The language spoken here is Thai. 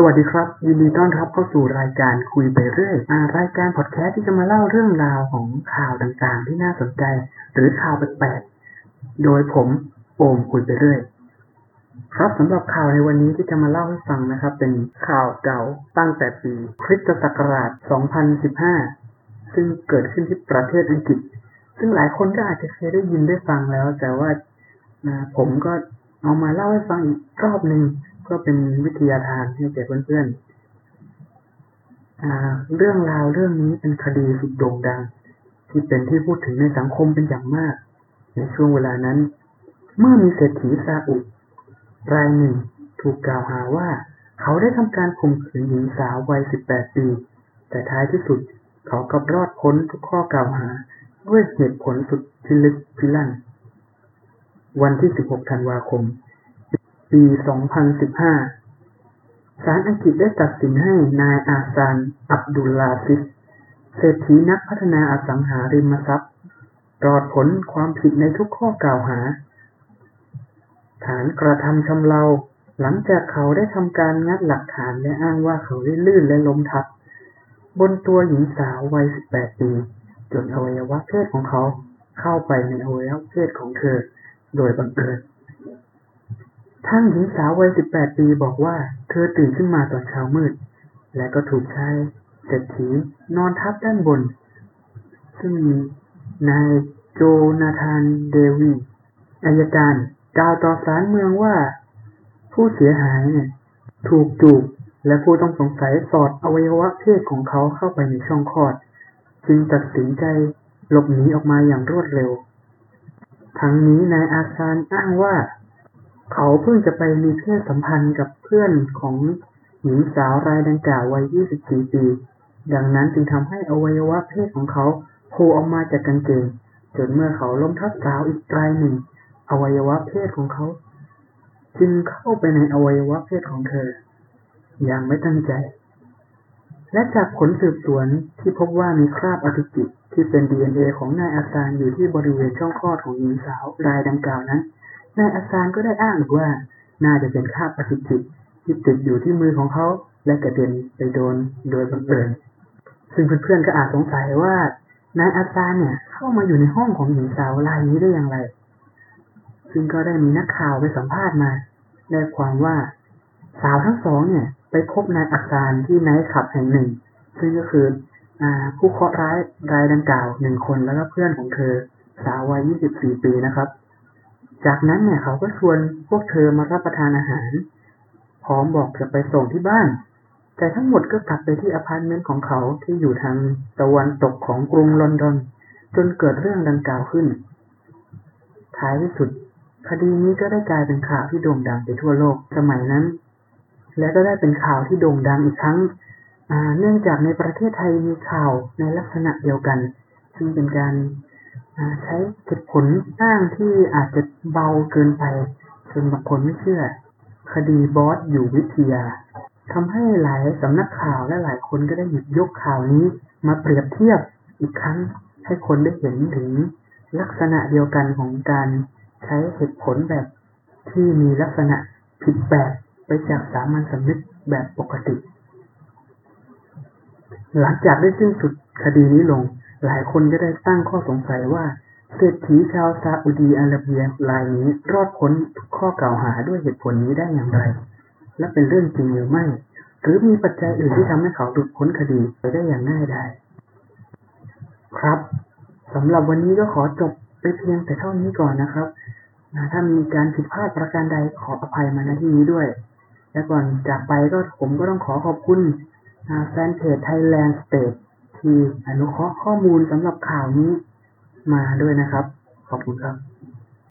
สวัสดีครับยินดีต้อนรับเข้าสู่รายการคุยไปเรื่อยรายการพอดแคสต์ที่จะมาเล่าเรื่องราวของข่าวต่างๆที่น่าสนใจหรือข่าวแปลกๆโดยผมโอมคุยไปเรื่อยครับสำหรับข่าวในวันนี้ที่จะมาเล่าให้ฟังนะครับเป็นข่าวเก่าตั้งแต่ปีคริสตศักราช 2015 ซึ่งเกิดขึ้นที่ประเทศอังกฤษซึ่งหลายคนก็อาจจะเคยได้ยินได้ฟังแล้วแต่ว่าผมก็เอามาเล่าให้ฟังอีกรอบนึงก็เป็นวิทยาทานให้แก่เพื่อนๆเรื่องราวเรื่องนี้เป็นคดีสุดโด่งดังที่เป็นที่พูดถึงในสังคมเป็นอย่างมากในช่วงเวลานั้นเมื่อมีเศรษฐีซาอุรายหนึ่งถูกกล่าวหาว่าเขาได้ทำการข่มขืนหญิงสาววัย18ปีแต่ท้ายที่สุดเขากลับรอดพ้นทุกข้อกล่าวหาด้วยเหตุผลสุดพิลึกพิลั่นวันที่16ธันวาคมปี 2015 ศาลอังกฤษได้ตัดสินให้นายอาซาน อับดุลลาซิส เศรษฐีนักพัฒนาอสังหาริมทรัพย์รอดพ้นความผิดในทุกข้อกล่าวหาฐานกระทำชำเราหลังจากเขาได้ทำการงัดหลักฐานและอ้างว่าเขาได้ลื่นและล้มทับบนตัวหญิงสาววัย 18 ปีจนอวัยวะเพศของเขาเข้าไปในอวัยวะเพศของเธอโดยบังเอิญทั้งหญิงสาววัย 18 ปีบอกว่าเธอตื่นขึ้นมาตอนเช้ามืดและก็ถูกชายเศรษฐีนอนทับด้านบนซึ่งนายโจนาธานเดวีอัยการกล่าวต่อศาลเมืองว่าผู้เสียหายถูกจูบและผู้ต้องสงสัยสอดอวัยวะเพศของเขาเข้าไปในช่องคลอดจึงตัดสินใจหลบหนีออกมาอย่างรวดเร็วทั้งนี้นายอาซานอ้างว่าเขาเพิ่งจะไปมีเพศสัมพันธ์กับเพื่อนของหญิงสาวรายดังกล่าววัย 24 ปีดังนั้นจึงทำให้อวัยวะเพศของเขาโผล่ออกมาจากกางเกงจนเมื่อเขาล้มทับสาวอีกรายหนึ่งอวัยวะเพศของเขาจึงเข้าไปในอวัยวะเพศของเธออย่างไม่ตั้งใจและจากผลสืบสวนที่พบว่ามีคราบอสุจิที่เป็น DNA ของนายอาซานอยู่ที่บริเวณช่องคลอดของหญิงสาวรายดังกล่าวนั้นนายอาซานก็ได้อ้างว่าน่าจะเป็นคราบอสุจิที่ติดอยู่ที่มือของเขาและกระเด็นไปโดนโดยบังเอิญซึ่งเพื่อนๆก็อาจสงสัยว่านายอาซานเข้ามาอยู่ในห้องของหญิงสาวรายนี้ได้อย่างไรซึ่งก็ได้มีนักข่าวไปสัมภาษณ์มาได้ความว่าสาวทั้งสองไปพบนายอาซานที่ไนท์คลับแห่งหนึ่งซึ่งก็คือผู้เคราะห์ร้ายรายดังกล่าว1คนแล้วก็เพื่อนของเธอสาววัย24ปีนะครับจากนั้นเขาก็ชวนพวกเธอมารับประทานอาหารพร้อมบอกจะไปส่งที่บ้านแต่ทั้งหมดก็กลับไปที่อพาร์ตเมนต์ของเขาที่อยู่ทางตะวันตกของกรุงลอนดอนจนเกิดเรื่องดังกล่าวขึ้นท้ายที่สุดคดีนี้ก็ได้กลายเป็นข่าวที่โด่งดังไปทั่วโลกสมัยนั้นและก็ได้เป็นข่าวที่โด่งดังอีกครั้งเนื่องจากในประเทศไทยมีข่าวในลักษณะเดียวกันซึ่งเป็นการใช้เหตุผลอ้างที่อาจจะเบาเกินไปจนบางคนไม่เชื่อคดีบอสอยู่วิทยาทำให้หลายสำนักข่าวและหลายคนก็ได้หยิบยกข่าวนี้มาเปรียบเทียบอีกครั้งให้คนได้เห็นถึงลักษณะเดียวกันของการใช้เหตุผลแบบที่มีลักษณะผิดแบบไปจากสามัญสำนึกแบบปกติหลังจากได้สิ้นสุดคดีนี้ลงหลายคนก็ได้ตั้งข้อสงสัยว่าเศรษฐีชาวซาอุดีอาระเบียรายนี้รอดพ้นทุกข้อกล่าวหาด้วยเหตุผลนี้ได้อย่างไรและเป็นเรื่องจริงหรือไม่หรือมีปัจจัยอื่นที่ทำให้เขาหลุดพ้นคดีไปได้อย่างง่ายดายครับสำหรับวันนี้ก็ขอจบไปเพียงแต่เท่านี้ก่อนนะครับถ้ามีการผิดพลาดประการใดขออภัยมาณที่นี้ด้วยและก่อนจากไปก็ผมก็ต้องขอขอบคุณแฟนเพจ Thailand State ที่อนุเคราะห์ข้อมูลสำหรับข่าวนี้มาด้วยนะครับขอบคุณครับ